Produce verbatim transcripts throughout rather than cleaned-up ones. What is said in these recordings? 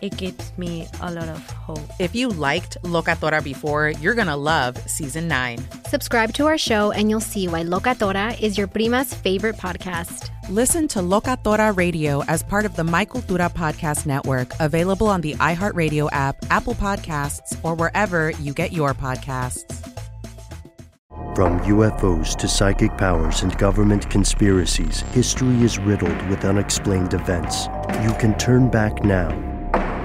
it gives me a lot of hope. If you liked Locatora before, you're going to love Season nine. Subscribe to our show and you'll see why Locatora is your prima's favorite podcast. Listen to Locatora Radio as part of the My Cultura Podcast Network, available on the iHeartRadio app, Apple Podcasts, or wherever you get your podcasts. From U F Os to psychic powers and government conspiracies, history is riddled with unexplained events. You can turn back now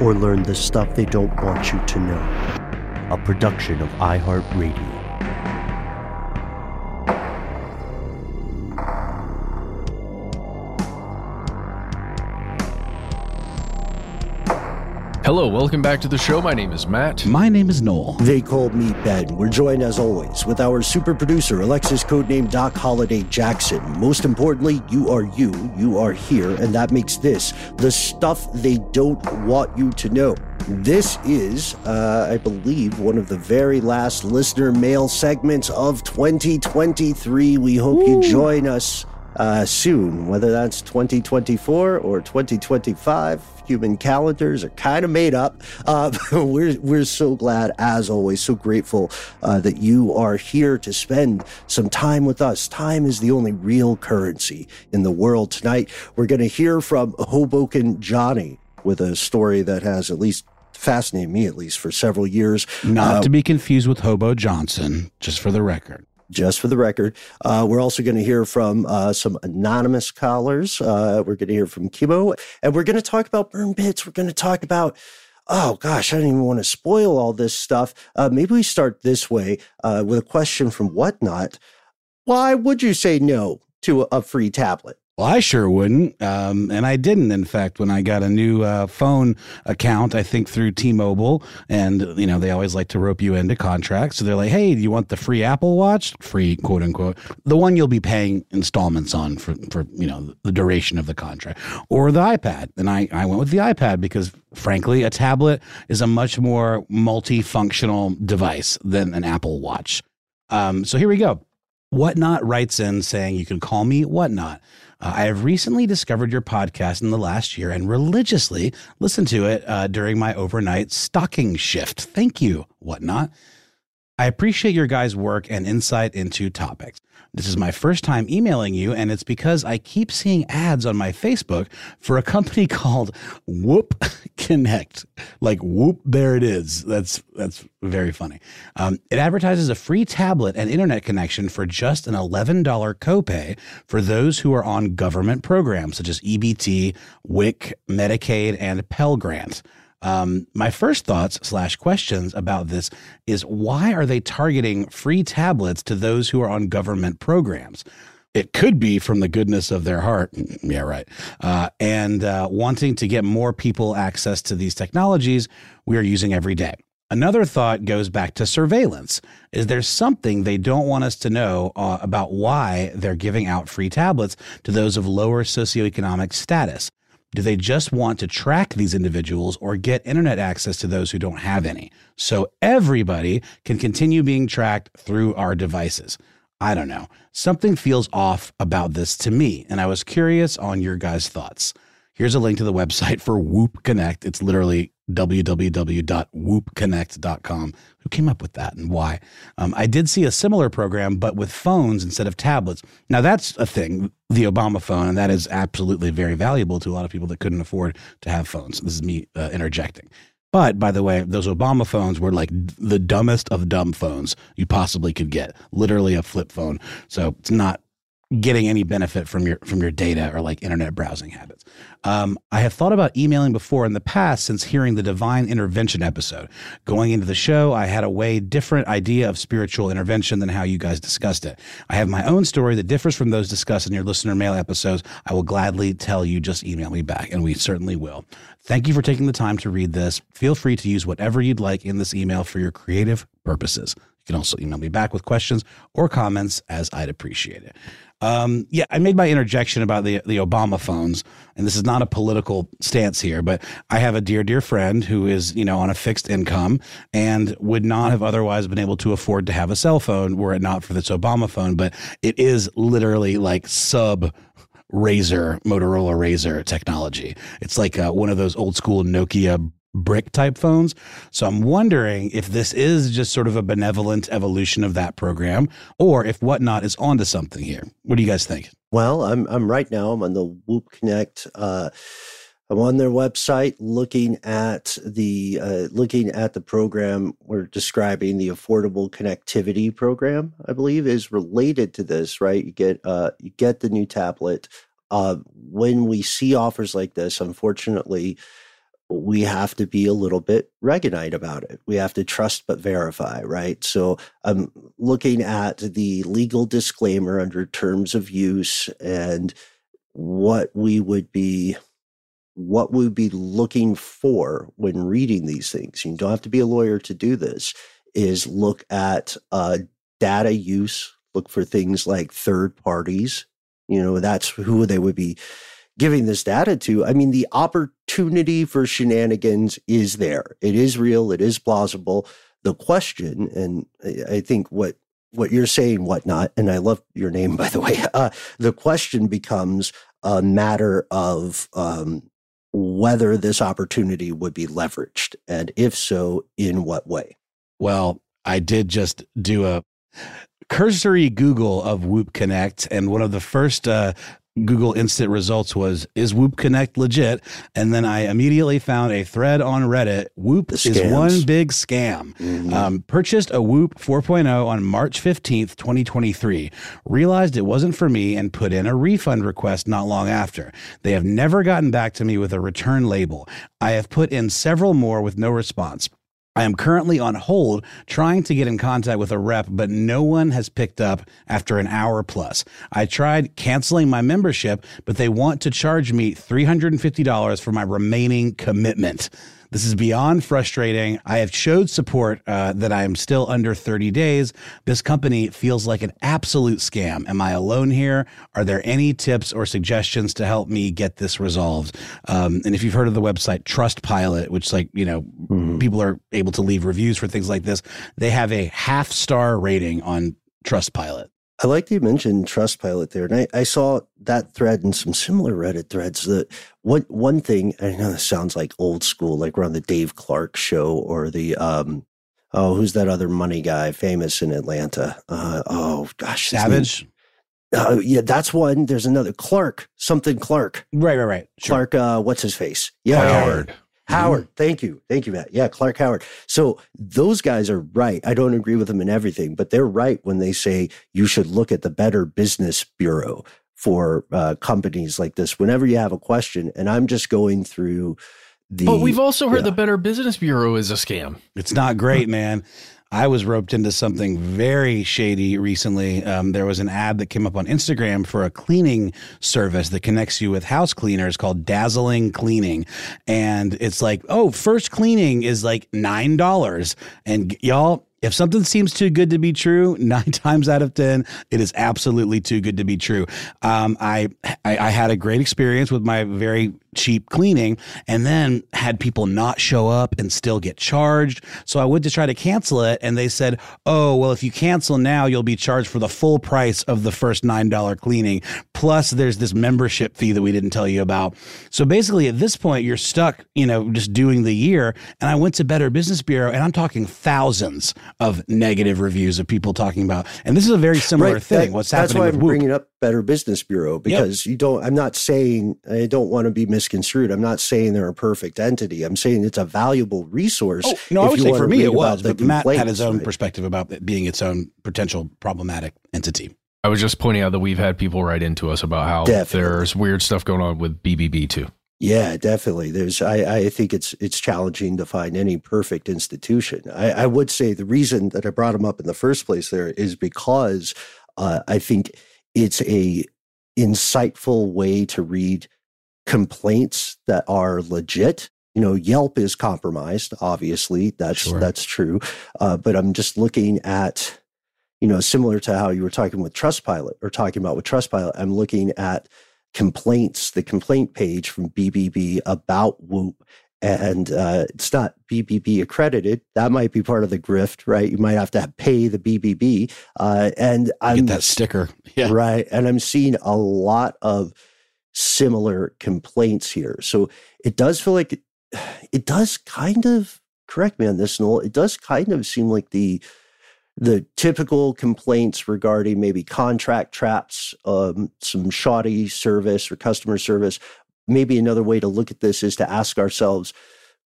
or learn the stuff they don't want you to know. A production of iHeartRadio. Hello, welcome back to the show. My name is Matt. My name is Noel. They called me Ben. We're joined, as always, with our super producer, Alexis, codenamed Doc Holliday Jackson. Most importantly, you are you, you are here, and that makes this the stuff they don't want you to know. This is, uh, I believe, one of the very last listener mail segments of twenty twenty-three. We hope Ooh. you join us uh, soon, whether that's twenty twenty-four or twenty twenty-five. Human calendars are kind of made up. Uh, we're we're so glad, as always, so grateful uh, that you are here to spend some time with us. Time is the only real currency in the world. Tonight, we're going to hear from Hoboken Johnny with a story that has at least fascinated me, at least for several years. Not uh, to be confused with Hobo Johnson, just for the record. Just for the record, uh, we're also going to hear from uh, some anonymous callers. Uh, we're going to hear from Kimo, and we're going to talk about burn pits. We're going to talk about, oh gosh, I don't even want to spoil all this stuff. Uh, maybe we start this way uh, with a question from Whatnot. Why would you say no to a free tablet? Well, I sure wouldn't, um, and I didn't, in fact, when I got a new uh, phone account, I think through T-Mobile, and, you know, they always like to rope you into contracts, so they're like, hey, do you want the free Apple Watch? Free, quote-unquote, the one you'll be paying installments on for, for you know, the duration of the contract, or the iPad, and I, I went with the iPad because, frankly, a tablet is a much more multifunctional device than an Apple Watch. Um, so here we go. Whatnot writes in saying, you can call me Whatnot. Uh, I have recently discovered your podcast in the last year and religiously listened to it uh, during my overnight stocking shift. Thank you, Whatnot. I appreciate your guys' work and insight into topics. This is my first time emailing you, and it's because I keep seeing ads on my Facebook for a company called Whoop Connect. Like, whoop, there it is. That's that's very funny. Um, it advertises a free tablet and internet connection for just an eleven dollars copay for those who are on government programs such as E B T, W I C, Medicaid, and Pell Grants. Um, my first thoughts slash questions about this is, why are they targeting free tablets to those who are on government programs? It could be from the goodness of their heart. Yeah, right. Uh, and uh, wanting to get more people access to these technologies we are using every day. Another thought goes back to surveillance. Is there something they don't want us to know uh, about why they're giving out free tablets to those of lower socioeconomic status? Do they just want to track these individuals or get internet access to those who don't have any? So everybody can continue being tracked through our devices. I don't know. Something feels off about this to me, and I was curious on your guys' thoughts. Here's a link to the website for Whoop Connect. It's literally w w w dot whoop connect dot com. Who came up with that and why? Um, I did see a similar program, but with phones instead of tablets. Now, that's a thing, the Obama phone, and that is absolutely very valuable to a lot of people that couldn't afford to have phones. This is me uh, interjecting. But, by the way, those Obama phones were like the dumbest of dumb phones you possibly could get. Literally a flip phone. So it's not getting any benefit from your from your data or like internet browsing habits. Um, I have thought about emailing before in the past since hearing the divine intervention episode. Going into the show, I had a way different idea of spiritual intervention than how you guys discussed it. I have my own story that differs from those discussed in your listener mail episodes. I will gladly tell you. Just email me back, and we certainly will. Thank you for taking the time to read this. Feel free to use whatever you'd like in this email for your creative purposes. You can also email me back with questions or comments, as I'd appreciate it. Um, yeah, I made my interjection about the, the Obama phones, and this is not a political stance here, but I have a dear, dear friend who is, you know, on a fixed income and would not have otherwise been able to afford to have a cell phone were it not for this Obama phone. But it is literally like sub Razor, Motorola Razor technology. It's like uh, one of those old school Nokia brick type phones. So I'm wondering if this is just sort of a benevolent evolution of that program, or if Whatnot is onto something here. What do you guys think? Well, I'm I'm right now. I'm on the Whoop Connect. Uh, I'm on their website looking at the uh, looking at the program we're describing. The Affordable Connectivity Program, I believe, is related to this, right? You get uh, you get the new tablet. Uh, when we see offers like this, unfortunately, we have to be a little bit Reaganite about it. We have to trust but verify, right? So I'm looking at the legal disclaimer under terms of use and what we would be what we'd be looking for when reading these things. You don't have to be a lawyer to do this, is look at uh, data use, look for things like third parties. You know, that's who they would be giving this data to. I mean, the opportunity for shenanigans is there. It is real. It is plausible. The question, and I think what what you're saying, Whatnot, and I love your name, by the way, uh, the question becomes a matter of um, whether this opportunity would be leveraged, and if so, in what way? Well, I did just do a cursory Google of Whoop Connect, and one of the first uh, Google instant results was, is Whoop Connect legit? And then I immediately found a thread on Reddit. Whoop is one big scam. Mm-hmm. Um, purchased a Whoop four point oh on March fifteenth, twenty twenty-three. Realized it wasn't for me and put in a refund request not long after. They have never gotten back to me with a return label. I have put in several more with no response. I am currently on hold trying to get in contact with a rep, but no one has picked up after an hour plus. I tried canceling my membership, but they want to charge me three hundred fifty dollars for my remaining commitment. This is beyond frustrating. I have showed support uh, that I am still under thirty days. This company feels like an absolute scam. Am I alone here? Are there any tips or suggestions to help me get this resolved? Um, and if you've heard of the website Trustpilot, which like, you know, mm-hmm. people are able to leave reviews for things like this. They have a half star rating on Trustpilot. I like that you mentioned Trustpilot there, and I, I saw that thread and some similar Reddit threads. That one one thing, I know this sounds like old school, like we're on the Dave Clark show or the um, oh, who's that other money guy famous in Atlanta? Uh, oh gosh, Savage. Uh, yeah, that's one. There's another Clark, something Clark. Right, right, right. Sure. Clark, uh, what's his face? Yeah, Clark Howard. Howard, thank you. Thank you, Matt. Yeah, Clark Howard. So those guys are right. I don't agree with them in everything, but they're right when they say you should look at the Better Business Bureau for uh, companies like this whenever you have a question. And I'm just going through the— But we've also heard yeah. the Better Business Bureau is a scam. It's not great, man. I was roped into something very shady recently. Um, there was an ad that came up on Instagram for a cleaning service that connects you with house cleaners called Dazzling Cleaning. And it's like, oh, first cleaning is like nine dollars. And y'all, if something seems too good to be true, nine times out of ten, it is absolutely too good to be true. Um, I, I I had a great experience with my very cheap cleaning, and then had people not show up and still get charged. So I went to try to cancel it, and they said, oh, well, if you cancel now, you'll be charged for the full price of the first nine dollars cleaning. Plus, there's this membership fee that we didn't tell you about. So basically, at this point, you're stuck, you know, just doing the year. And I went to Better Business Bureau, and I'm talking thousands of negative reviews of people talking about, and this is a very similar right, thing. That, What's happening? That's why with I'm Whoop. bringing up Better Business Bureau, because yep. you don't. I'm not saying I don't want to be misconstrued. I'm not saying they're a perfect entity. I'm saying it's a valuable resource. Oh, no, I would say for me it was, but Matt had his own right? perspective about it being its own potential problematic entity. I was just pointing out that we've had people write into us about how Definitely. there's weird stuff going on with B B B too. Yeah, definitely. There's. I, I think it's it's challenging to find any perfect institution. I, I would say the reason that I brought him up in the first place there is because uh, I think it's a insightful way to read complaints that are legit. You know, Yelp is compromised. Obviously, that's sure. that's true. Uh, but I'm just looking at, you know, similar to how you were talking with Trustpilot or talking about with Trustpilot. I'm looking at complaints, the complaint page from B B B about Whoop, and uh, it's not B B B accredited. That might be part of the grift, right? You might have to pay the B B B, uh, and I'm get that sticker, yeah, right. And I'm seeing a lot of similar complaints here, so it does feel like it, it does kind of correct me on this, Noel. It does kind of seem like the the typical complaints regarding maybe contract traps, um, some shoddy service or customer service. Maybe another way to look at this is to ask ourselves,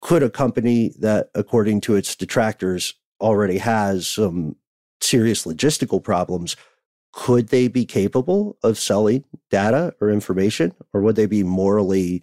could a company that, according to its detractors, already has some serious logistical problems, could they be capable of selling data or information, or would they be morally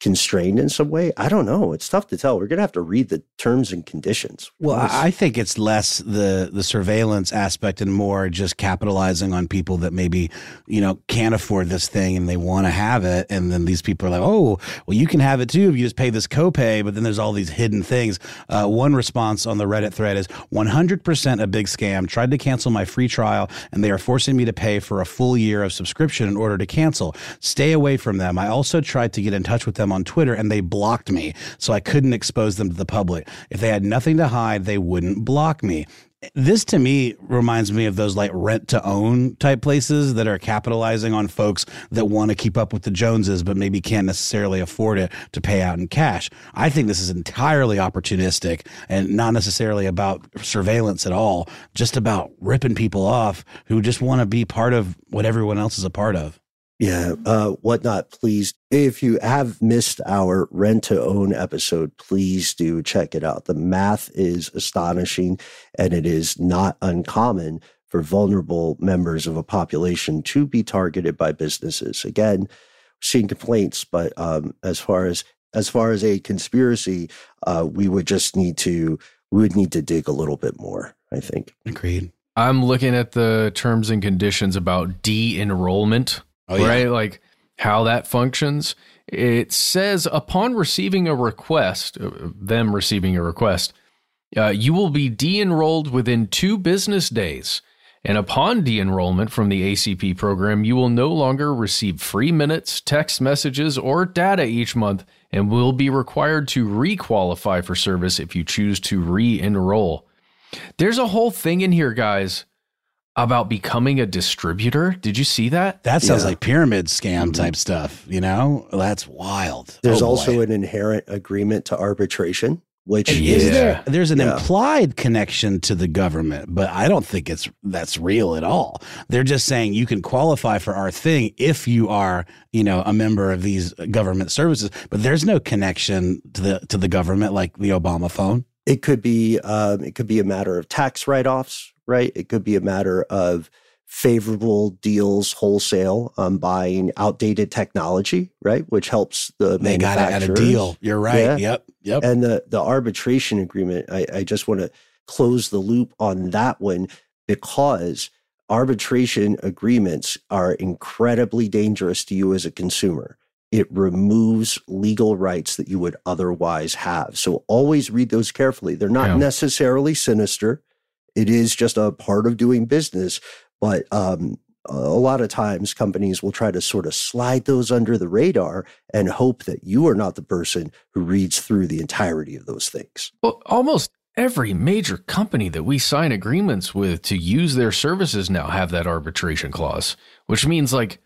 constrained in some way? I don't know. It's tough to tell. We're going to have to read the terms and conditions. Well, I think it's less the the surveillance aspect and more just capitalizing on people that maybe, you know, can't afford this thing and they want to have it. And then these people are like, oh, well, you can have it too if you just pay this copay. But then there's all these hidden things. Uh, one response on the Reddit thread is one hundred percent a big scam. Tried to cancel my free trial and they are forcing me to pay for a full year of subscription in order to cancel. Stay away from them. I also tried to get in touch with them on Twitter and they blocked me, so I couldn't expose them to the public. If they had nothing to hide, they wouldn't block me. This to me reminds me of those like rent to own type places that are capitalizing on folks that want to keep up with the Joneses, but maybe can't necessarily afford it to pay out in cash. I think this is entirely opportunistic and not necessarily about surveillance at all, just about ripping people off who just want to be part of what everyone else is a part of. Yeah, uh, Whatnot, please. If you have missed our rent-to-own episode, please do check it out. The math is astonishing, and it is not uncommon for vulnerable members of a population to be targeted by businesses. Again, we're seeing complaints, but um, as far as as far as a conspiracy, uh, we would just need to we would need to dig a little bit more, I think. Agreed. I'm looking at the terms and conditions about de-enrollment. Oh, yeah. Right, like how that functions. It says upon receiving a request, them receiving a request, uh, you will be de-enrolled within two business days. And upon de-enrollment from the A C P program, you will no longer receive free minutes, text messages, or data each month, and will be required to re-qualify for service if you choose to re-enroll. There's a whole thing in here, guys, about becoming a distributor. Did you see that? That sounds yeah. like pyramid scam type stuff, you know? That's wild. There's oh also an inherent agreement to arbitration, which yeah. is there. There's an yeah. implied connection to the government, but I don't think it's that's real at all. They're just saying you can qualify for our thing if you are, you know, a member of these government services, but there's no connection to the to the government like the Obama phone. It could be um, it could be a matter of tax write-offs. Right. It could be a matter of favorable deals wholesale on um, buying outdated technology, right? Which helps the they manufacturers. They got it at a deal. You're right. Yeah. Yep. Yep. And the, the arbitration agreement, I, I just want to close the loop on that one, because arbitration agreements are incredibly dangerous to you as a consumer. It removes legal rights that you would otherwise have. So always read those carefully. They're not yeah. necessarily sinister. It is just a part of doing business. But um, a lot of times companies will try to sort of slide those under the radar and hope that you are not the person who reads through the entirety of those things. Well, almost every major company that we sign agreements with to use their services now have that arbitration clause, which means like,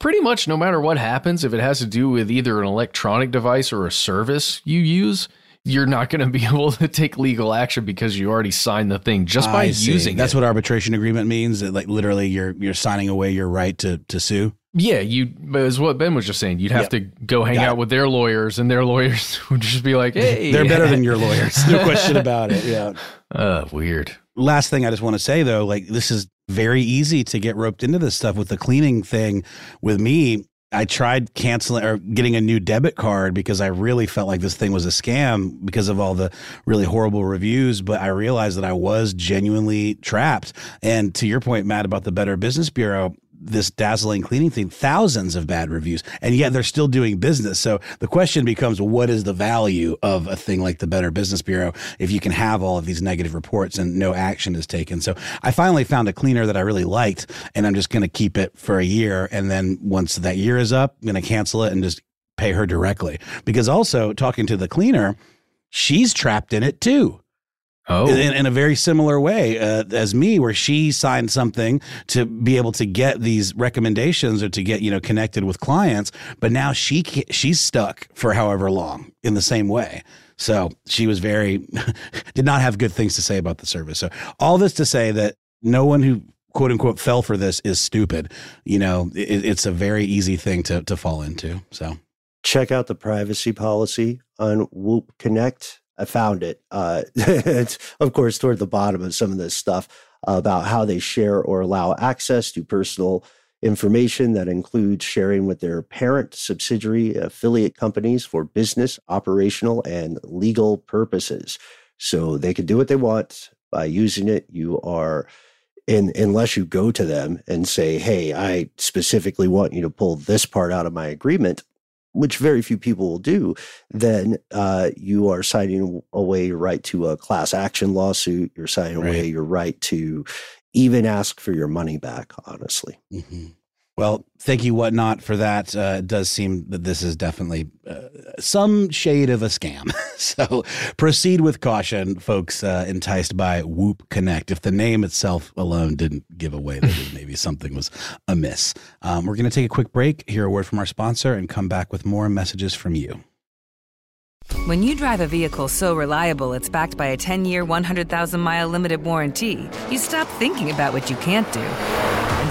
pretty much no matter what happens, if it has to do with either an electronic device or a service you use, you're not going to be able to take legal action because you already signed the thing just by I using see. That's it. What arbitration agreement means. That like literally you're you're signing away your right to to sue. Yeah, you is what Ben was just saying. You'd have yep. to go hang Got out it. with their lawyers, and their lawyers would just be like, "Hey, they're better than your lawyers." No question about it. Yeah. Uh, weird. Last thing I just want to say though, like this is very easy to get roped into this stuff with the cleaning thing. With me, I tried canceling or getting a new debit card because I really felt like this thing was a scam because of all the really horrible reviews. But I realized that I was genuinely trapped. And to your point, Matt, about the Better Business Bureau, this Dazzling Cleaning thing, thousands of bad reviews, and yet they're still doing business. So the question becomes, what is the value of a thing like the Better Business Bureau if you can have all of these negative reports and no action is taken? So I finally found a cleaner that I really liked, and I'm just going to keep it for a year. And then once that year is up, I'm going to cancel it and just pay her directly. Because also talking to the cleaner, she's trapped in it too. Oh, in, in a very similar way uh, as me, where she signed something to be able to get these recommendations or to get, you know, connected with clients. But now she she's stuck for however long in the same way. So she was very did not have good things to say about the service. So all this to say that no one who, quote unquote, fell for this is stupid. You know, it, it's a very easy thing to, to fall into. So check out the privacy policy on Whoop Connect. I found it, uh, it's, of course, toward the bottom of some of this stuff about how they share or allow access to personal information that includes sharing with their parent, subsidiary, affiliate companies for business, operational, and legal purposes. So they can do what they want by using it. You are, in, unless you go to them and say, hey, I specifically want you to pull this part out of my agreement, which very few people will do, then uh, you are signing away your right to a class action lawsuit. You're signing right. away your right to even ask for your money back, honestly. Mm-hmm. Well, thank you, Whatnot, for that. Uh, it does seem that this is definitely uh, some shade of a scam. So proceed with caution, folks uh, enticed by Whoop Connect. If the name itself alone didn't give away that maybe something was amiss. Um, we're going to take a quick break, hear a word from our sponsor, and come back with more messages from you. When you drive a vehicle so reliable it's backed by a ten-year, one hundred thousand mile limited warranty, you stop thinking about what you can't do and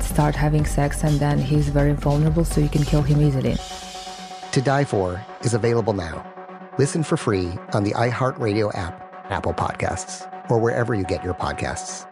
start having sex, and then he's very vulnerable, so you can kill him easily. To Die For is available now. Listen for free on the iHeartRadio app, Apple Podcasts, or wherever you get your podcasts.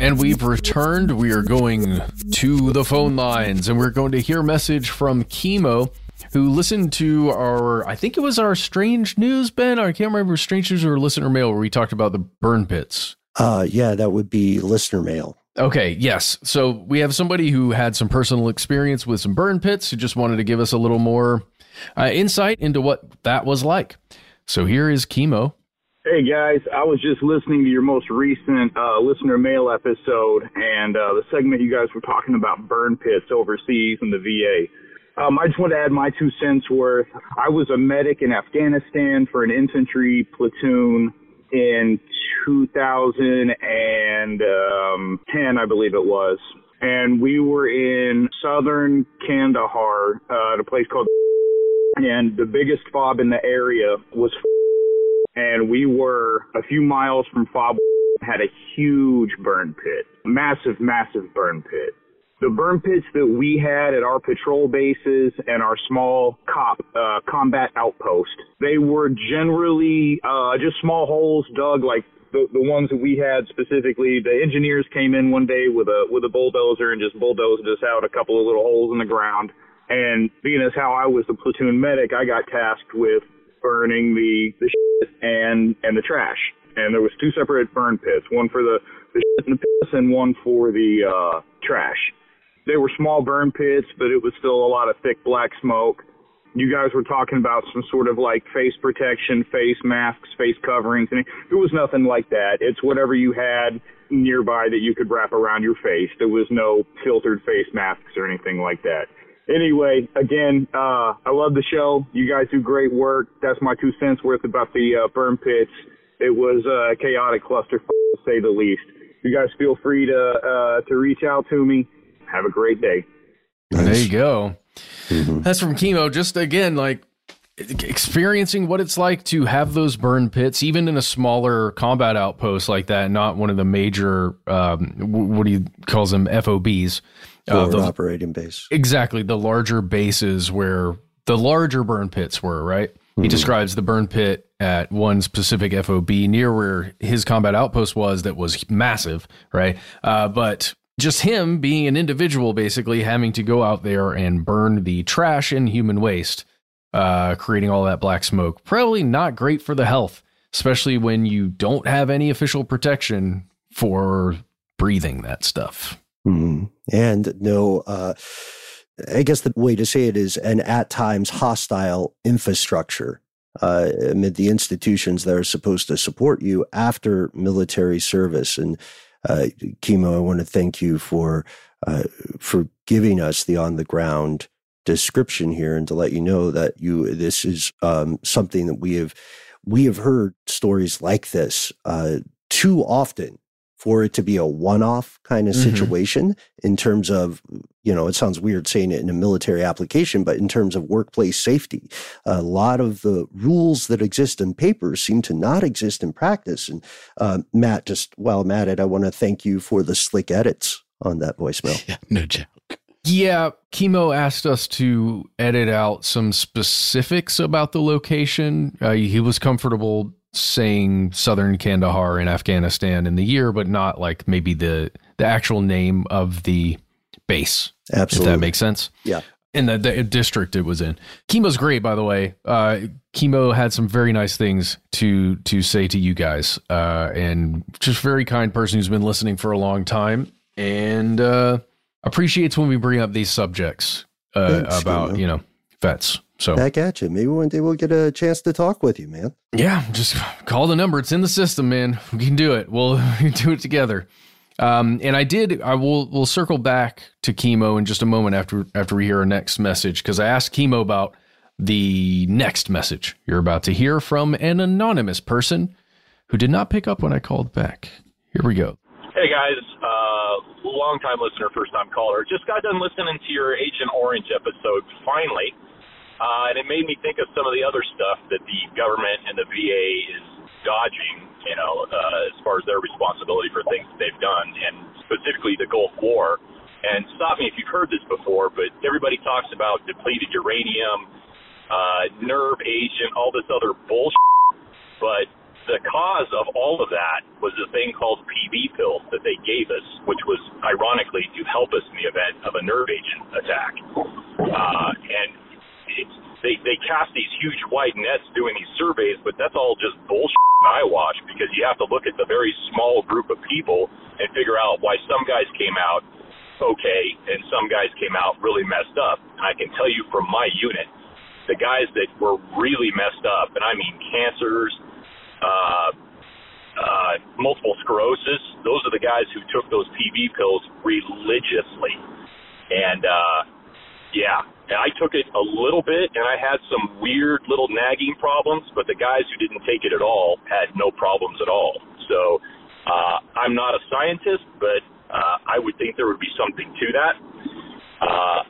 And we've returned. We are going to the phone lines, and we're going to hear a message from Kimo, who listened to our, I think it was our Strange News, Ben. I can't remember if Strange News or Listener Mail, where we talked about the burn pits. Uh, yeah, that would be Listener Mail. Okay, yes. So we have somebody who had some personal experience with some burn pits who just wanted to give us a little more uh, insight into what that was like. So here is Kimo. Hey, guys, I was just listening to your most recent uh, Listener Mail episode and uh, the segment you guys were talking about burn pits overseas in the V A. Um, I just want to add my two cents worth. I was a medic in Afghanistan for an infantry platoon in two thousand ten, I believe it was. And we were in southern Kandahar uh, at a place called... And the biggest F O B in the area was... And we were a few miles from F O B, had a huge burn pit, massive, massive burn pit. The burn pits that we had at our patrol bases and our small cop uh, combat outpost, they were generally uh, just small holes dug like the, the ones that we had specifically. The engineers came in one day with a with a bulldozer and just bulldozed us out a couple of little holes in the ground. And being as how I was the platoon medic, I got tasked with burning the, the shit and, and the trash. And there was two separate burn pits, one for the, the shit and the piss and one for the uh, trash. They were small burn pits, but it was still a lot of thick black smoke. You guys were talking about some sort of like face protection, face masks, face coverings, and it was nothing like that. It's whatever you had nearby that you could wrap around your face. There was no filtered face masks or anything like that. Anyway, again, uh, I love the show. You guys do great work. That's my two cents worth about the uh, burn pits. It was a chaotic clusterfuck, to say the least. You guys feel free to uh, to reach out to me. Have a great day. Nice. There you go. Mm-hmm. That's from Kimo. Just again, like experiencing what it's like to have those burn pits, even in a smaller combat outpost like that, not one of the major, um, what do you call them, F O Bs. Uh, the operating base. Exactly. The larger bases where the larger burn pits were, right? Mm-hmm. He describes the burn pit at one specific F O B near where his combat outpost was that was massive, right? Uh, but... Just him being an individual, basically having to go out there and burn the trash and human waste, uh, creating all that black smoke. Probably not great for the health, especially when you don't have any official protection for breathing that stuff. Mm-hmm. And no, uh, I guess the way to say it is an at times hostile infrastructure uh, amid the institutions that are supposed to support you after military service. And Uh, Kimo, I want to thank you for uh, for giving us the on the ground description here, and to let you know that you this is um, something that we have we have heard stories like this uh, too often for it to be a one off kind of situation. Mm-hmm. In terms of, you know, it sounds weird saying it in a military application, but in terms of workplace safety, a lot of the rules that exist in paper seem to not exist in practice. And uh, Matt, just while I'm at it, I want to thank you for the slick edits on that voicemail. Yeah, no joke. Yeah, Kimo asked us to edit out some specifics about the location. Uh, he was comfortable saying Southern Kandahar in Afghanistan in the year, but not like maybe the the actual name of the base. Absolutely. If that makes sense. Yeah. in the, the district it was in. Kimo's great, by the way. Uh, Kimo had some very nice things to to say to you guys, uh, and just very kind person who's been listening for a long time and uh, appreciates when we bring up these subjects uh, Thanks, about, Kimo. you know, vets. So back at you. Maybe one day we'll get a chance to talk with you, man. Yeah, just call the number. It's in the system, man. We can do it. We'll do it together. Um, and I did, I will, we'll circle back to Kimo in just a moment after, after we hear our next message. Cause I asked Kimo about the next message you're about to hear from an anonymous person who did not pick up when I called back. Here we go. Hey guys, uh, long time listener, first time caller. Just got done listening to your Agent Orange episode finally. Uh, and it made me think of some of the other stuff that the government and the V A is dodging, you know, uh, as far as their responsibility for things that they've done, and specifically the Gulf War. And stop me if you've heard this before, but everybody talks about depleted uranium, uh, nerve agent, all this other bullshit. But the cause of all of that was a thing called P B pills that they gave us, which was ironically to help us in the event of a nerve agent attack. Uh, and it's, they, they cast these huge wide nets doing these surveys, but that's all just bullshit. I watch because you have to look at the very small group of people and figure out why some guys came out okay and some guys came out really messed up. And I can tell you from my unit, the guys that were really messed up, and I mean cancers, uh, uh, multiple sclerosis, those are the guys who took those P B pills religiously. And uh, yeah. And I took it a little bit, and I had some weird little nagging problems, but the guys who didn't take it at all had no problems at all. So uh, I'm not a scientist, but uh, I would think there would be something to that. Uh,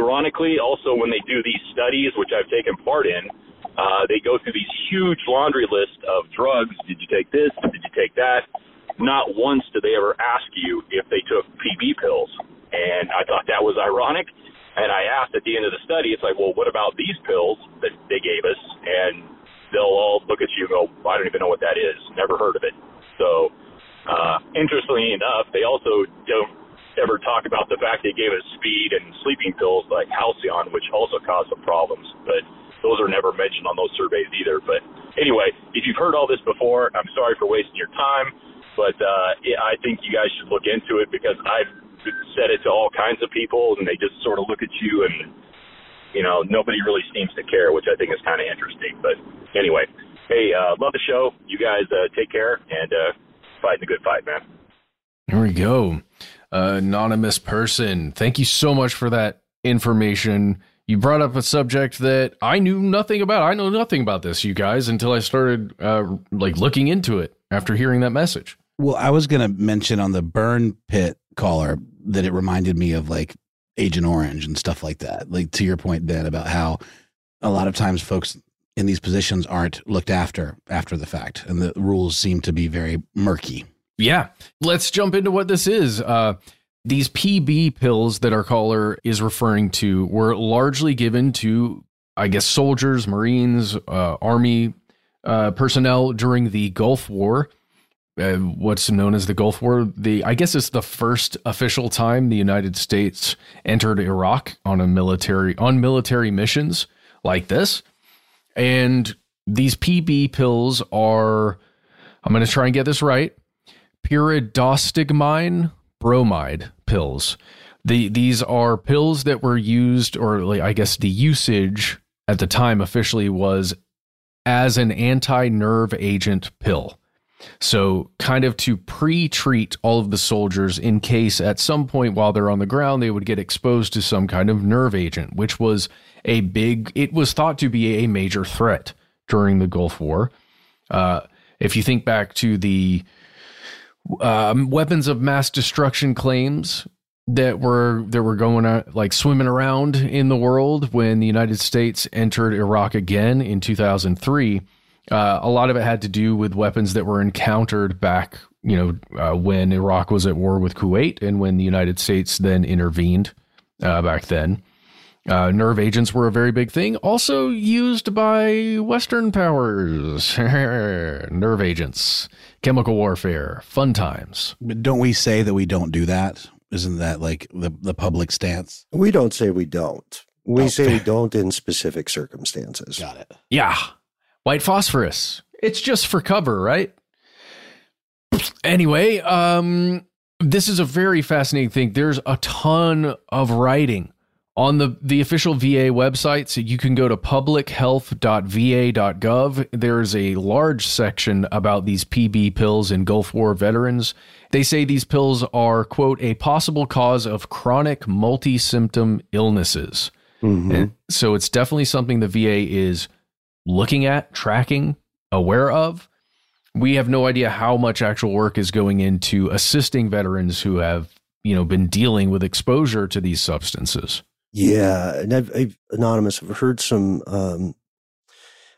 ironically, also, when they do these studies, which I've taken part in, uh, they go through these huge laundry lists of drugs. Did you take this? Did you take that? Not once do they ever ask you if they took P B pills. And I thought that was ironic. And I asked at the end of the study, it's like, well, what about these pills that they gave us? And they'll all look at you and go, I don't even know what that is. Never heard of it. So, uh, interestingly enough, they also don't ever talk about the fact they gave us speed and sleeping pills like Halcyon, which also caused some problems. But those are never mentioned on those surveys either. But anyway, if you've heard all this before, I'm sorry for wasting your time. But uh, yeah, I think you guys should look into it because I've said it to all kinds of people, and they just sort of look at you, and you know nobody really seems to care, which I think is kind of interesting. But anyway, hey, uh, love the show. You guys uh, take care and uh, fight the good fight, man. There we go, uh, anonymous person. Thank you so much for that information. You brought up a subject that I knew nothing about. I know nothing about this, you guys, until I started uh, like looking into it after hearing that message. Well, I was going to mention on the burn pit caller that it reminded me of like Agent Orange and stuff like that. Like to your point, Ben, about how a lot of times folks in these positions aren't looked after after the fact, and the rules seem to be very murky. Yeah. Let's jump into what this is. Uh, these P B pills that our caller is referring to were largely given to, I guess, soldiers, Marines, uh, Army uh, personnel during the Gulf War. Uh, what's known as the Gulf War. The I guess it's the first official time the United States entered Iraq on a military on military missions like this. And these P B pills are, I'm going to try and get this right, pyridostigmine bromide pills. The these are pills that were used, or like, I guess the usage at the time officially was as an anti-nerve agent pill. So kind of to pre-treat all of the soldiers in case at some point while they're on the ground, they would get exposed to some kind of nerve agent, which was a big, it was thought to be a major threat during the Gulf War. Uh, if you think back to the um, weapons of mass destruction claims that were that were going out, like swimming around in the world when the United States entered Iraq again in two thousand three, Uh, a lot of it had to do with weapons that were encountered back, you know, uh, when Iraq was at war with Kuwait and when the United States then intervened uh, back then. Uh, nerve agents were a very big thing, also used by Western powers. Nerve agents, chemical warfare, fun times. But don't we say that we don't do that? Isn't that like the, the public stance? We don't say we don't. We oh, say fair. we don't in specific circumstances. Got it. Yeah. White phosphorus. It's just for cover, right? Anyway, um, this is a very fascinating thing. There's a ton of writing on the, the official V A website. So you can go to public health dot v a dot gov. There's a large section about these P B pills in Gulf War veterans. They say these pills are, quote, a possible cause of chronic multi-symptom illnesses. Mm-hmm. And so it's definitely something the V A is looking at, tracking, aware of. We have no idea how much actual work is going into assisting veterans who have, you know, been dealing with exposure to these substances. Yeah. And I've, I've anonymous, I've heard some, um,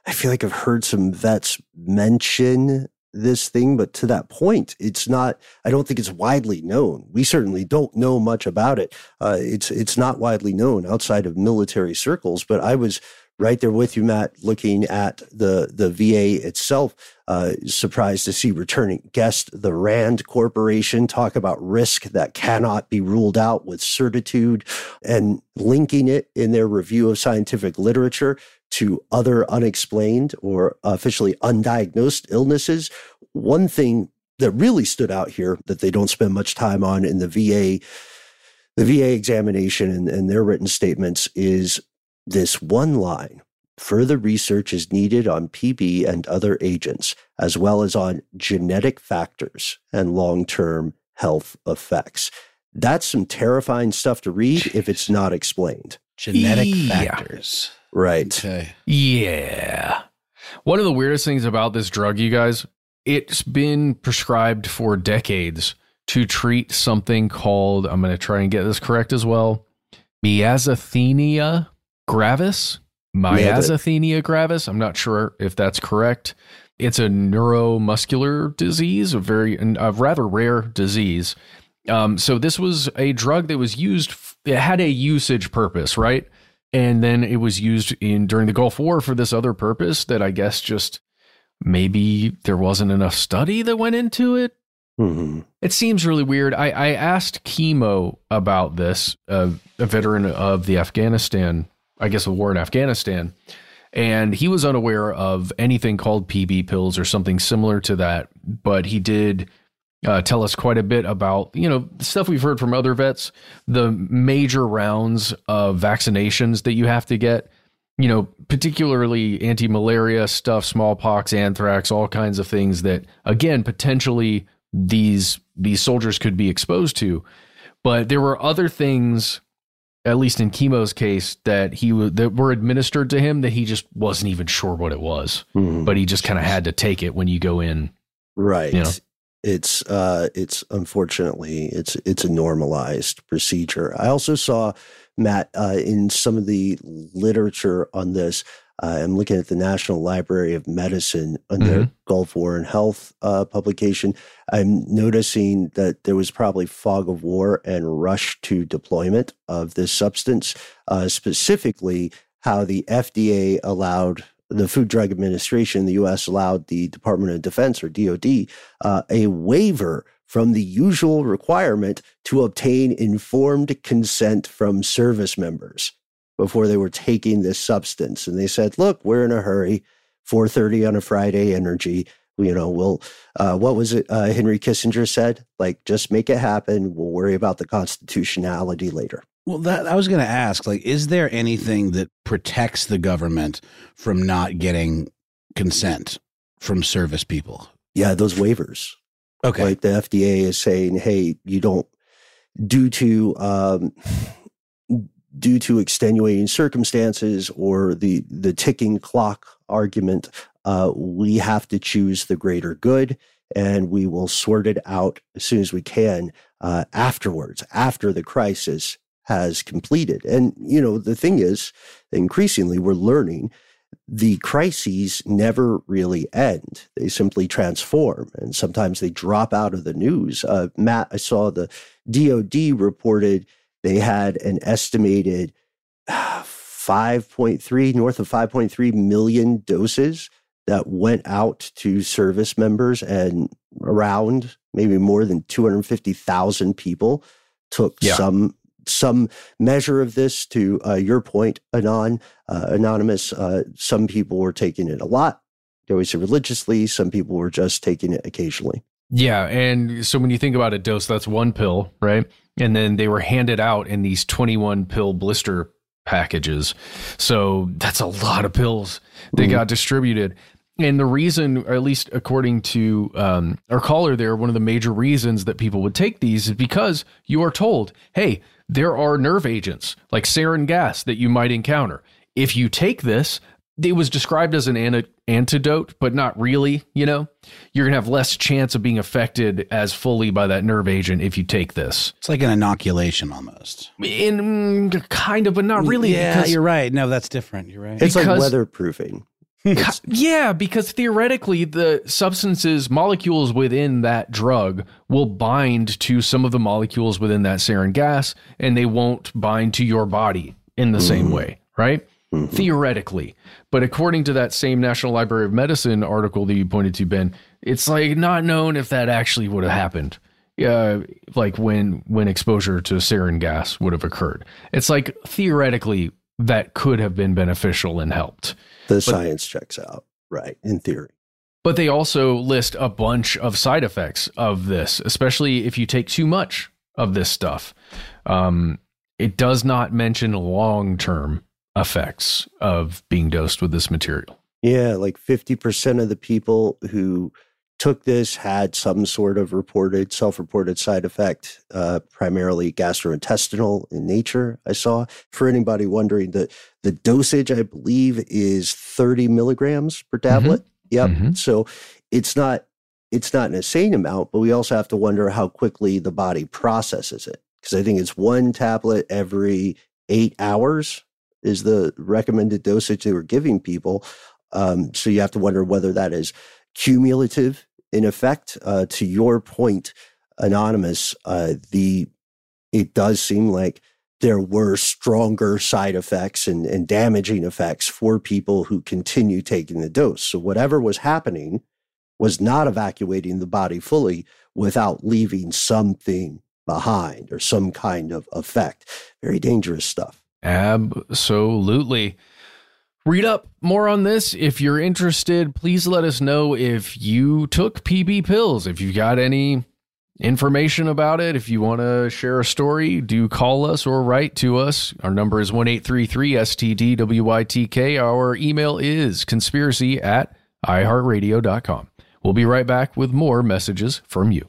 I feel like I've heard some vets mention this thing, but to that point, it's not, I don't think it's widely known. We certainly don't know much about it. Uh, it's, it's not widely known outside of military circles, but I was right there with you, Matt, looking at the, the V A itself, uh, surprised to see returning guest, the RAND Corporation, talk about risk that cannot be ruled out with certitude and linking it in their review of scientific literature to other unexplained or officially undiagnosed illnesses. One thing that really stood out here that they don't spend much time on in the V A, the V A examination and, and their written statements is this one line: further research is needed on P B and other agents, as well as on genetic factors and long-term health effects. That's some terrifying stuff to read Jeez. If it's not explained. Genetic yeah. factors. Right. Okay. Yeah. One of the weirdest things about this drug, you guys, it's been prescribed for decades to treat something called, I'm going to try and get this correct as well, miasthenia gravis, myasthenia gravis. I'm not sure if that's correct. It's a neuromuscular disease, a very a rather rare disease. Um, so this was a drug that was used. It had a usage purpose, right? And then it was used in during the Gulf War for this other purpose that I guess just maybe there wasn't enough study that went into it. Mm-hmm. It seems really weird. I, I asked Kimo about this, uh, a veteran of the Afghanistan. I guess a war in Afghanistan, and he was unaware of anything called P B pills or something similar to that. But he did uh, tell us quite a bit about, you know, stuff we've heard from other vets, the major rounds of vaccinations that you have to get, you know, particularly anti-malaria stuff, smallpox, anthrax, all kinds of things that, again, potentially these these soldiers could be exposed to. But there were other things, at least in Chemo's case, that he w- that were administered to him that he just wasn't even sure what it was, mm. but he just kind of had to take it when you go in. Right. You know? It's uh, it's unfortunately it's it's a normalized procedure. I also saw, Matt, uh, in some of the literature on this, uh, I'm looking at the National Library of Medicine on their mm-hmm. Gulf War and Health uh, publication. I'm noticing that there was probably fog of war and rush to deployment of this substance, uh, specifically how the F D A allowed, the Food Drug Administration in the U S allowed the Department of Defense, or D O D, uh, a waiver from the usual requirement to obtain informed consent from service members before they were taking this substance. And they said, look, we're in a hurry, four thirty on a Friday energy. You know, we'll, uh, what was it uh, Henry Kissinger said? Like, just make it happen. We'll worry about the constitutionality later. Well, that I was going to ask, like, is there anything that protects the government from not getting consent from service people? Yeah, those waivers. Okay. Like the F D A is saying, hey, you don't, due to, um, due to extenuating circumstances or the, the ticking clock argument, Uh, we have to choose the greater good, and we will sort it out as soon as we can uh, afterwards, after the crisis has completed. And, you know, the thing is, increasingly, we're learning the crises never really end. They simply transform, and sometimes they drop out of the news. Uh, Matt, I saw the D O D reported they had an estimated five point three, north of five point three million doses that went out to service members, and around maybe more than two hundred fifty thousand people took yeah. some some measure of this, to uh, your point, Anon, uh, Anonymous. Uh, some people were taking it a lot. They always religiously. Some people were just taking it occasionally. Yeah. And so when you think about a dose, that's one pill, right? And then they were handed out in these twenty-one pill blister packages. So that's a lot of pills that mm-hmm. got distributed. And the reason, or at least according to um, our caller there, one of the major reasons that people would take these is because you are told, hey, there are nerve agents like sarin gas that you might encounter. If you take this, it was described as an anti- antidote, but not really, you know, you're going to have less chance of being affected as fully by that nerve agent if you take this. It's like an inoculation almost. In kind of, but not really. Yeah, you're right. No, that's different. You're right. It's like weatherproofing. Yeah, because theoretically, the substances, molecules within that drug will bind to some of the molecules within that sarin gas, and they won't bind to your body in the mm-hmm. same way, right? Mm-hmm. Theoretically. But according to that same National Library of Medicine article that you pointed to, Ben, it's like not known if that actually would have happened. Uh, like when when exposure to sarin gas would have occurred. It's like theoretically that could have been beneficial and helped. The but, science checks out, right, in theory. But they also list a bunch of side effects of this, especially if you take too much of this stuff. Um, it does not mention long-term effects of being dosed with this material. Yeah, like fifty percent of the people who took this had some sort of reported, self-reported side effect, uh, primarily gastrointestinal in nature, I saw. For anybody wondering, the, the dosage, I believe, is thirty milligrams per tablet. Mm-hmm. Yep. Mm-hmm. So it's not, it's not an insane amount, but we also have to wonder how quickly the body processes it. Because I think it's one tablet every eight hours is the recommended dosage they were giving people. Um, so you have to wonder whether that is cumulative in effect. Uh, to your point, Anonymous, uh, the it does seem like there were stronger side effects and, and damaging effects for people who continue taking the dose. So whatever was happening was not evacuating the body fully without leaving something behind or some kind of effect. Very dangerous stuff. Absolutely. Read up more on this if you're interested. Please let us know if you took P B pills, if you got any information about it. If you want to share a story, do call us or write to us. Our number is one eight three three S T D W Y T K. Our email is conspiracy at i heart radio dot com. We'll be right back with more messages from you.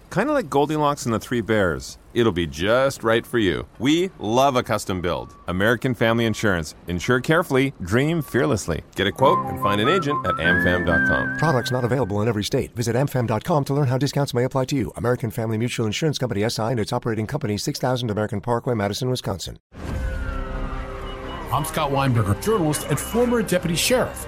Kind of like Goldilocks and the Three Bears. It'll be just right for you. We love a custom build. American Family Insurance. Insure carefully, dream fearlessly. Get a quote and find an agent at am fam dot com. Products not available in every state. Visit am fam dot com to learn how discounts may apply to you. American Family Mutual Insurance Company, S I and its operating company, six thousand American Parkway, Madison, Wisconsin. I'm Scott Weinberger, journalist and former deputy sheriff.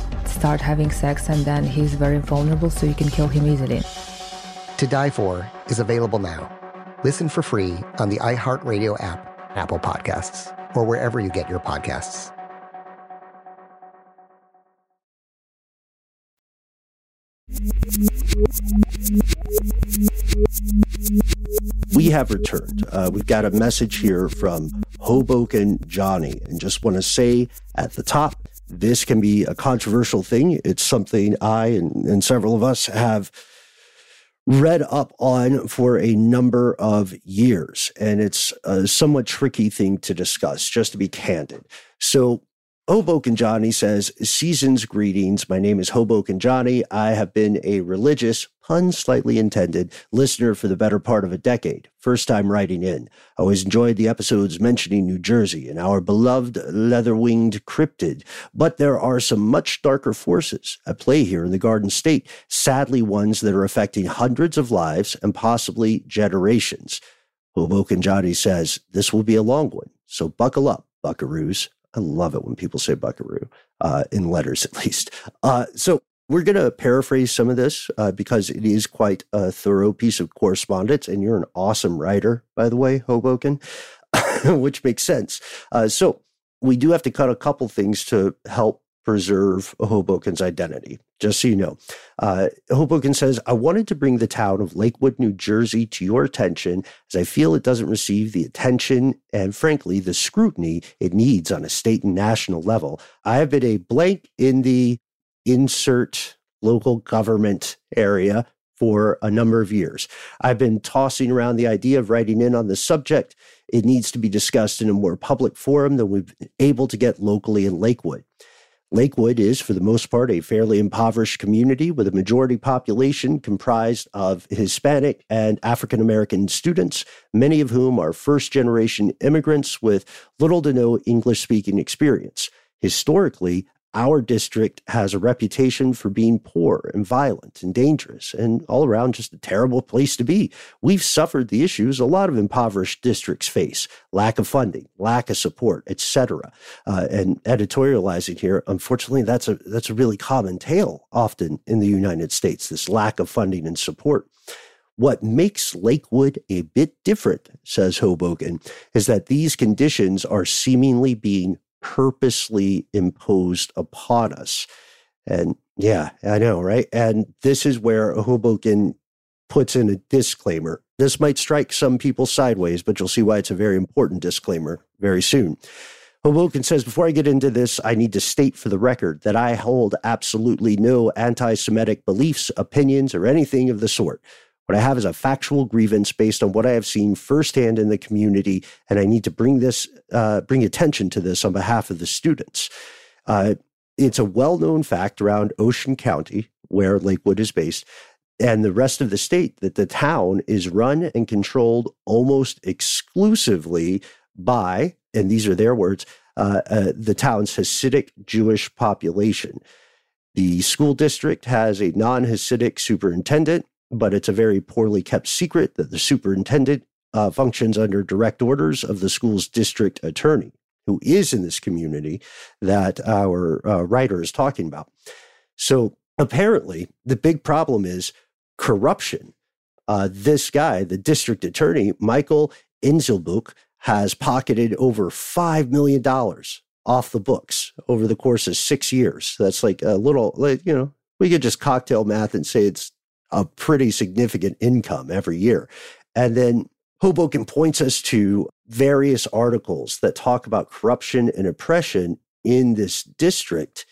start having sex, and then he's very vulnerable, so you can kill him easily. To Die For is available now. Listen for free on the iHeartRadio app, Apple Podcasts, or wherever you get your podcasts. We have returned. Uh, we've got a message here from Hoboken Johnny, and just want to say at the top, this can be a controversial thing. It's something I and, and several of us have read up on for a number of years, and it's a somewhat tricky thing to discuss, just to be candid. So Hoboken Johnny says, "Season's greetings. My name is Hoboken Johnny. I have been a religious, pun slightly intended, listener for the better part of a decade. First time writing in. I always enjoyed the episodes mentioning New Jersey and our beloved leather-winged cryptid. But there are some much darker forces at play here in the Garden State, sadly ones that are affecting hundreds of lives and possibly generations." Hoboken Johnny says, "This will be a long one, so buckle up, buckaroos." I love it when people say buckaroo, uh, in letters at least. Uh, so we're going to paraphrase some of this uh, because it is quite a thorough piece of correspondence. And you're an awesome writer, by the way, Hoboken, which makes sense. Uh, so we do have to cut a couple things to help preserve Hoboken's identity, just so you know. Uh, Hoboken says, "I wanted to bring the town of Lakewood, New Jersey to your attention, as I feel it doesn't receive the attention and, frankly, the scrutiny it needs on a state and national level. I have been a blank in the insert local government area for a number of years. I've been tossing around the idea of writing in on the subject. It needs to be discussed in a more public forum than we've been able to get locally in Lakewood. Lakewood is, for the most part, a fairly impoverished community with a majority population comprised of Hispanic and African-American students, many of whom are first-generation immigrants with little to no English-speaking experience. Historically, our district has a reputation for being poor and violent and dangerous and all around just a terrible place to be. We've suffered the issues a lot of impoverished districts face, lack of funding, lack of support, et cetera" Uh, and editorializing here, unfortunately, that's a, that's a really common tale often in the United States, this lack of funding and support. What makes Lakewood a bit different," says Hoboken, "is that these conditions are seemingly being purposely imposed upon us." And yeah, I know, right? And this is where Hoboken puts in a disclaimer. This might strike some people sideways, but you'll see why it's a very important disclaimer very soon. Hoboken says, "Before I get into this, I need to state for the record that I hold absolutely no anti-Semitic beliefs, opinions, or anything of the sort. What I have is a factual grievance based on what I have seen firsthand in the community, and I need to bring this, uh, bring attention to this on behalf of the students. Uh, it's a well-known fact around Ocean County, where Lakewood is based, and the rest of the state, that the town is run and controlled almost exclusively by," and these are their words, uh, uh, "the town's Hasidic Jewish population. The school district has a non-Hasidic superintendent, but it's a very poorly kept secret that the superintendent uh, functions under direct orders of the school's district attorney," who is in this community that our uh, writer is talking about. So apparently the big problem is corruption. Uh, this guy, the district attorney, Michael Inzelbuch, has pocketed over five million dollars off the books over the course of six years. That's like a little, like, you know, we could just cocktail math and say it's a pretty significant income every year. And then Hoboken points us to various articles that talk about corruption and oppression in this district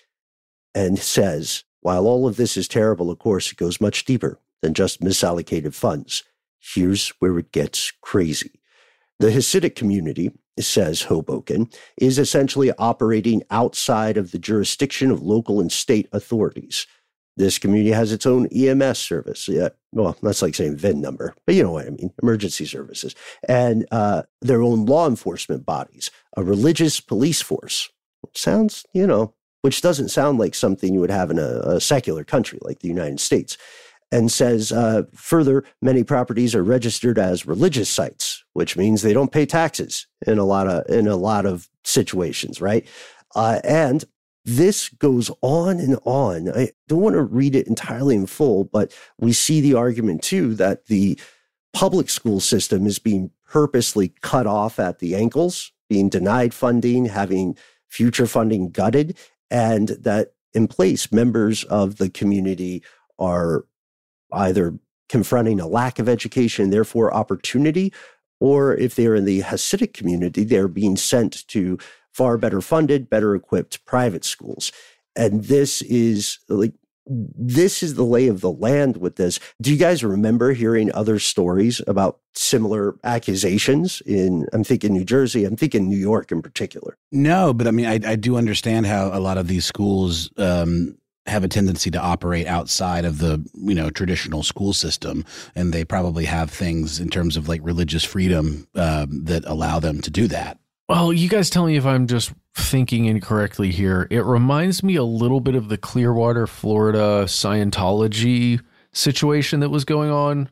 and says, "While all of this is terrible, of course, it goes much deeper than just misallocated funds. Here's where it gets crazy. The Hasidic community," says Hoboken, "is essentially operating outside of the jurisdiction of local and state authorities. This community has its own E M S service. Yeah, well, that's like saying V I N number, but you know what I mean, emergency services. And uh, their own law enforcement bodies, a religious police force. Sounds, you know, which doesn't sound like something you would have in a, a secular country like the United States. And says, uh, further, many properties are registered as religious sites, which means they don't pay taxes in a lot of in a lot of situations, right? Uh, and this goes on and on. I don't want to read it entirely in full, but we see the argument, too, that the public school system is being purposely cut off at the ankles, being denied funding, having future funding gutted, and that in place, members of the community are either confronting a lack of education, therefore opportunity, or if they're in the Hasidic community, they're being sent to far better funded, better equipped private schools. And this is like, this is the lay of the land with this. Do you guys remember hearing other stories about similar accusations in, I'm thinking New Jersey, I'm thinking New York in particular? No, but I mean, I, I do understand how a lot of these schools, um, have a tendency to operate outside of the, you know, traditional school system. And they probably have things in terms of like religious freedom um, that allow them to do that. Well, you guys tell me if I'm just thinking incorrectly here. It reminds me a little bit of the Clearwater, Florida Scientology situation that was going on.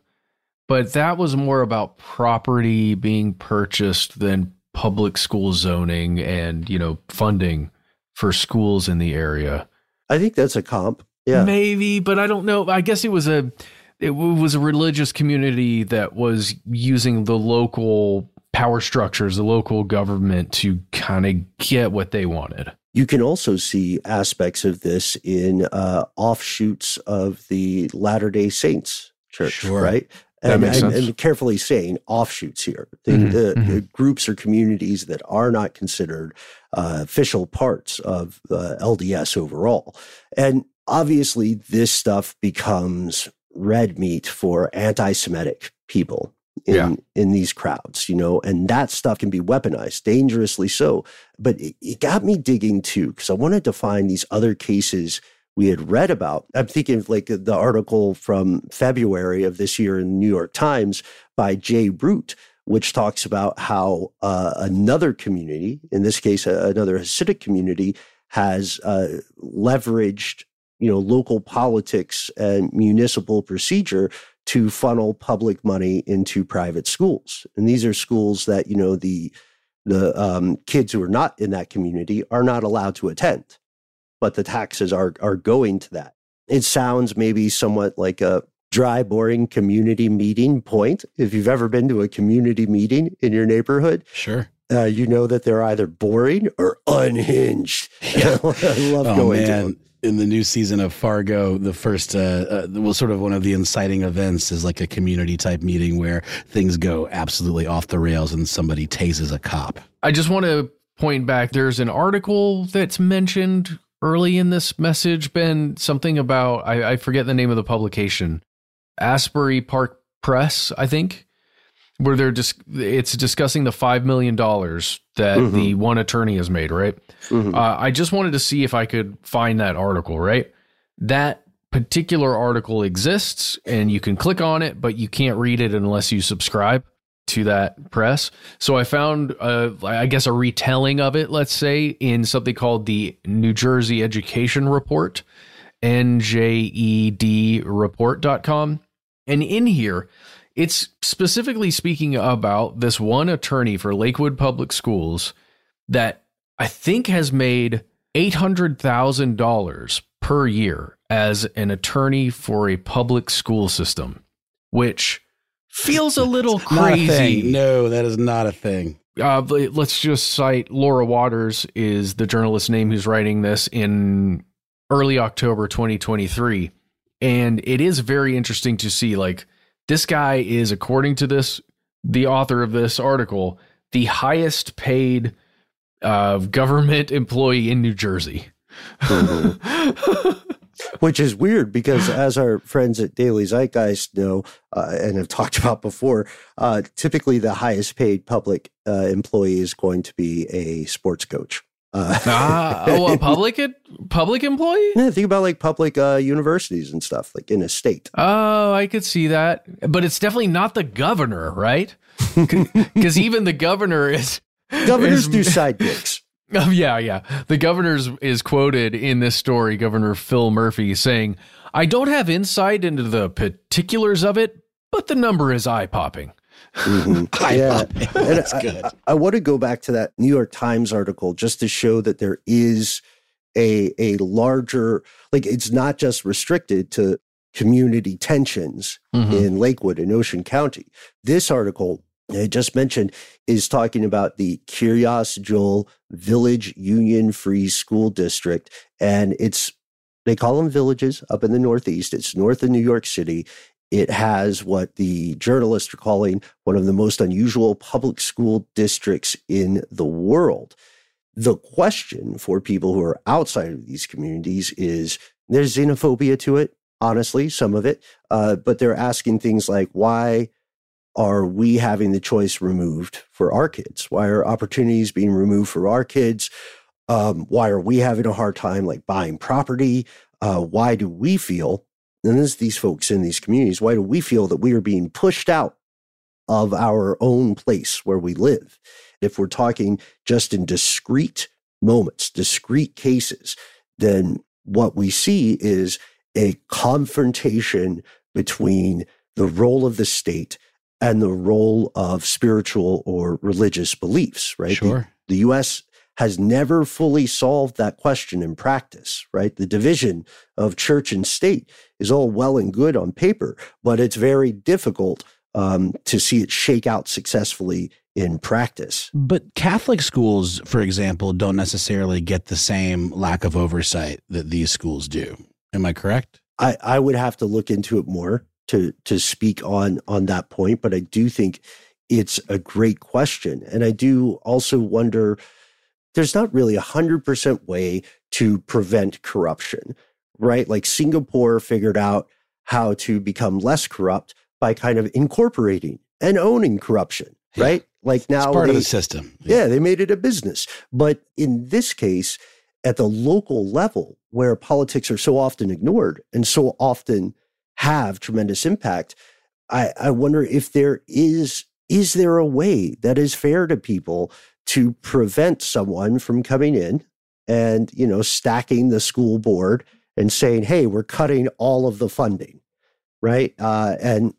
But that was more about property being purchased than public school zoning and, you know, funding for schools in the area. I think that's a comp. Yeah, maybe, but I don't know. I guess it was a it was a religious community that was using the local power structures, the local government to kind of get what they wanted. You can also see aspects of this in uh, offshoots of the Latter-day Saints Church, sure. Right? That and, makes sense. And, and carefully saying offshoots here. The, mm-hmm. the, mm-hmm. the groups or communities that are not considered uh, official parts of uh, L D S overall. And obviously this stuff becomes red meat for anti-Semitic people in, yeah. in these crowds, you know, and that stuff can be weaponized, dangerously so. But it, it got me digging too, because I wanted to find these other cases we had read about. I'm thinking of like the article from February of this year in the New York Times by Jay Root, which talks about how uh, another community, in this case, uh, another Hasidic community, has uh, leveraged, you know, local politics and municipal procedure to funnel public money into private schools. And these are schools that, you know, the, the um, kids who are not in that community are not allowed to attend. But the taxes are are going to that. It sounds maybe somewhat like a dry, boring community meeting point. If you've ever been to a community meeting in your neighborhood, sure, uh, you know that they're either boring or unhinged. Yeah. I love oh, going man. to them. In the new season of Fargo, the first, uh, uh, well, sort of one of the inciting events is like a community type meeting where things go absolutely off the rails and somebody tases a cop. I just want to point back. There's an article that's mentioned early in this message, Ben, something about, I, I forget the name of the publication, Asbury Park Press, I think, where they're just, dis- it's discussing the five million dollars that mm-hmm. the one attorney has made, right? Mm-hmm. Uh, I just wanted to see if I could find that article, right? That particular article exists and you can click on it, but you can't read it unless you subscribe to that press. So I found, uh, I guess, a retelling of it, let's say, in something called the New Jersey Education Report, N J E D report dot com. And in here, it's specifically speaking about this one attorney for Lakewood Public Schools that I think has made eight hundred thousand dollars per year as an attorney for a public school system, which feels a little crazy. A no, that is not a thing. Uh, let's just cite Laura Waters is the journalist's name who's writing this in early October twenty twenty-three. And it is very interesting to see, like, this guy is, according to this, the author of this article, the highest paid uh, government employee in New Jersey. Mm-hmm. Which is weird because, as our friends at Daily Zeitgeist know uh, and have talked about before, uh, typically the highest paid public uh, employee is going to be a sports coach. Uh, ah, oh, a public public employee? Yeah, think about like public uh, universities and stuff, like in a state. Oh, I could see that. But it's definitely not the governor, right? Because even the governor is... Governors is, do side gigs. Oh, yeah, yeah. The governor is quoted in this story, Governor Phil Murphy, saying, "I don't have insight into the particulars of it, but the number is eye-popping." Mm-hmm. Yeah, that's and good. I, I want to go back to that New York Times article just to show that there is a a larger, like it's not just restricted to community tensions mm-hmm. in Lakewood and Ocean County. This article I just mentioned is talking about the Kiryas Joel Village Union Free School District, and it's they call them villages up in the Northeast. It's north of New York City. It has what the journalists are calling one of the most unusual public school districts in the world. The question for people who are outside of these communities is, there's xenophobia to it, honestly, some of it, uh, but they're asking things like, why are we having the choice removed for our kids? Why are opportunities being removed for our kids? Um, why are we having a hard time like buying property? Uh, why do we feel... And as these folks in these communities, why do we feel that we are being pushed out of our own place where we live? If we're talking just in discrete moments, discrete cases, then what we see is a confrontation between the role of the state and the role of spiritual or religious beliefs, right? Sure. The, the U S has never fully solved that question in practice, right? The division of church and state is all well and good on paper, but it's very difficult um, to see it shake out successfully in practice. But Catholic schools, for example, don't necessarily get the same lack of oversight that these schools do. Am I correct? I, I would have to look into it more to to speak on on that point, but I do think it's a great question. And I do also wonder... There's not really a one hundred percent way to prevent corruption, right? Like Singapore figured out how to become less corrupt by kind of incorporating and owning corruption, right? Yeah. Like now it's part they, of the system. Yeah. yeah, they made it a business. But in this case, at the local level where politics are so often ignored and so often have tremendous impact, I, I wonder if there is, is there a way that is fair to people to prevent someone from coming in and, you know, stacking the school board and saying, hey, we're cutting all of the funding, right? Uh, and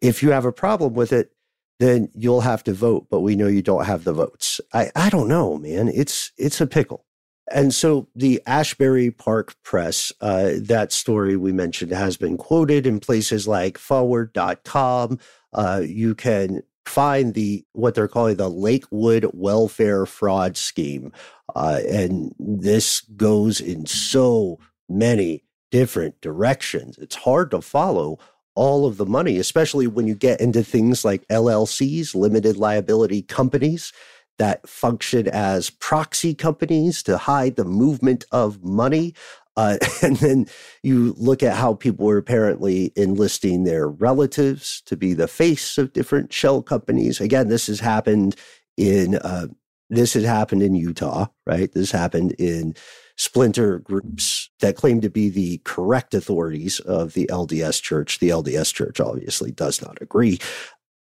if you have a problem with it, then you'll have to vote, but we know you don't have the votes. I, I don't know, man. It's it's a pickle. And so the Asbury Park Press, uh, that story we mentioned has been quoted in places like forward dot com. Uh, you can find the what they're calling the Lakewood welfare fraud scheme. Uh, and this goes in so many different directions. It's hard to follow all of the money, especially when you get into things like L L Cs, limited liability companies that function as proxy companies to hide the movement of money. Uh, and then you look at how people were apparently enlisting their relatives to be the face of different shell companies. Again, this has happened in uh, this has happened in Utah, right? This happened in splinter groups that claim to be the correct authorities of the L D S Church. The L D S Church obviously does not agree.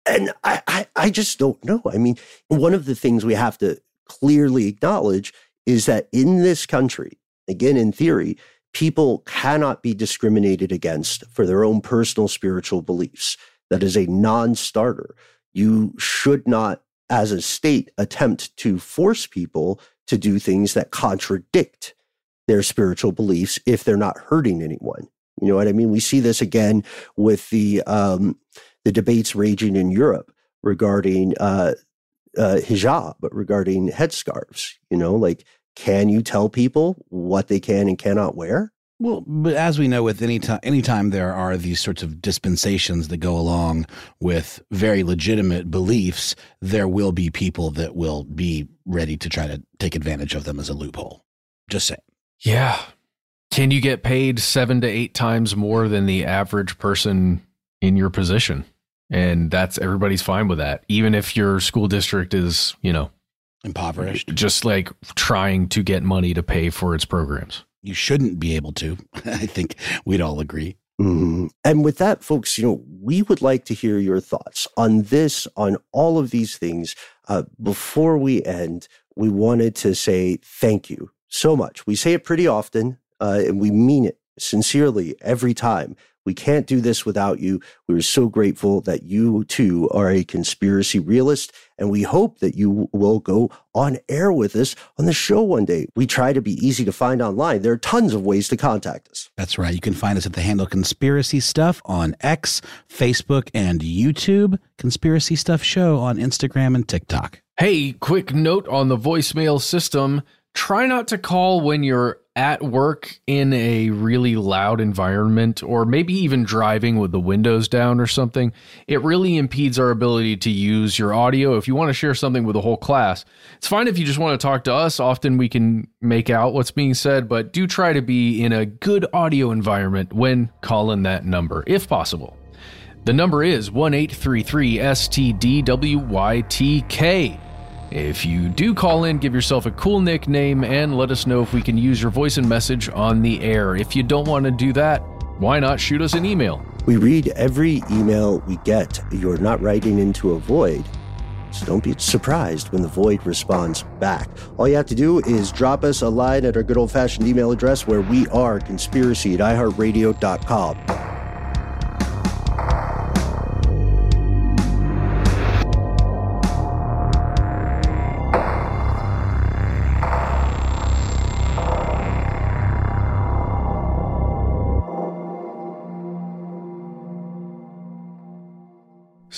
And I, I, I just don't know. I mean, one of the things we have to clearly acknowledge is that in this country, again, in theory, people cannot be discriminated against for their own personal spiritual beliefs. That is a non-starter. You should not, as a state, attempt to force people to do things that contradict their spiritual beliefs if they're not hurting anyone. You know what I mean? We see this again with the um, the debates raging in Europe regarding uh, uh, hijab, regarding headscarves, you know, like... Can you tell people what they can and cannot wear? Well, but as we know, with any time, anytime there are these sorts of dispensations that go along with very legitimate beliefs, there will be people that will be ready to try to take advantage of them as a loophole. Just saying. Yeah. Can you get paid seven to eight times more than the average person in your position? And that's everybody's fine with that, even if your school district is, you know, impoverished, just like trying to get money to pay for its programs. You shouldn't be able to. I think we'd all agree. Mm-hmm. And with that, folks, you know, we would like to hear your thoughts on this, on all of these things. Uh, before we end, we wanted to say thank you so much. We say it pretty often, uh, and we mean it sincerely every time. We can't do this without you. We're so grateful that you, too, are a conspiracy realist, and we hope that you will go on air with us on the show one day. We try to be easy to find online. There are tons of ways to contact us. That's right. You can find us at the handle Conspiracy Stuff on X, Facebook, and YouTube. Conspiracy Stuff Show on Instagram and TikTok. Hey, quick note on the voicemail system. Try not to call when you're at work in a really loud environment, or maybe even driving with the windows down or something. It really impedes our ability to use your audio. If you want to share something with the whole class, it's fine. If you just want to talk to us, often we can make out what's being said, but do try to be in a good audio environment when calling that number, if possible. The number is one eight three three S T D W Y T K. If you do call in, give yourself a cool nickname and let us know if we can use your voice and message on the air. If you don't want to do that, why not shoot us an email? We read every email we get. You're not writing into a void, so don't be surprised when the void responds back. All you have to do is drop us a line at our good old-fashioned email address, where we are conspiracy at i heart radio dot com.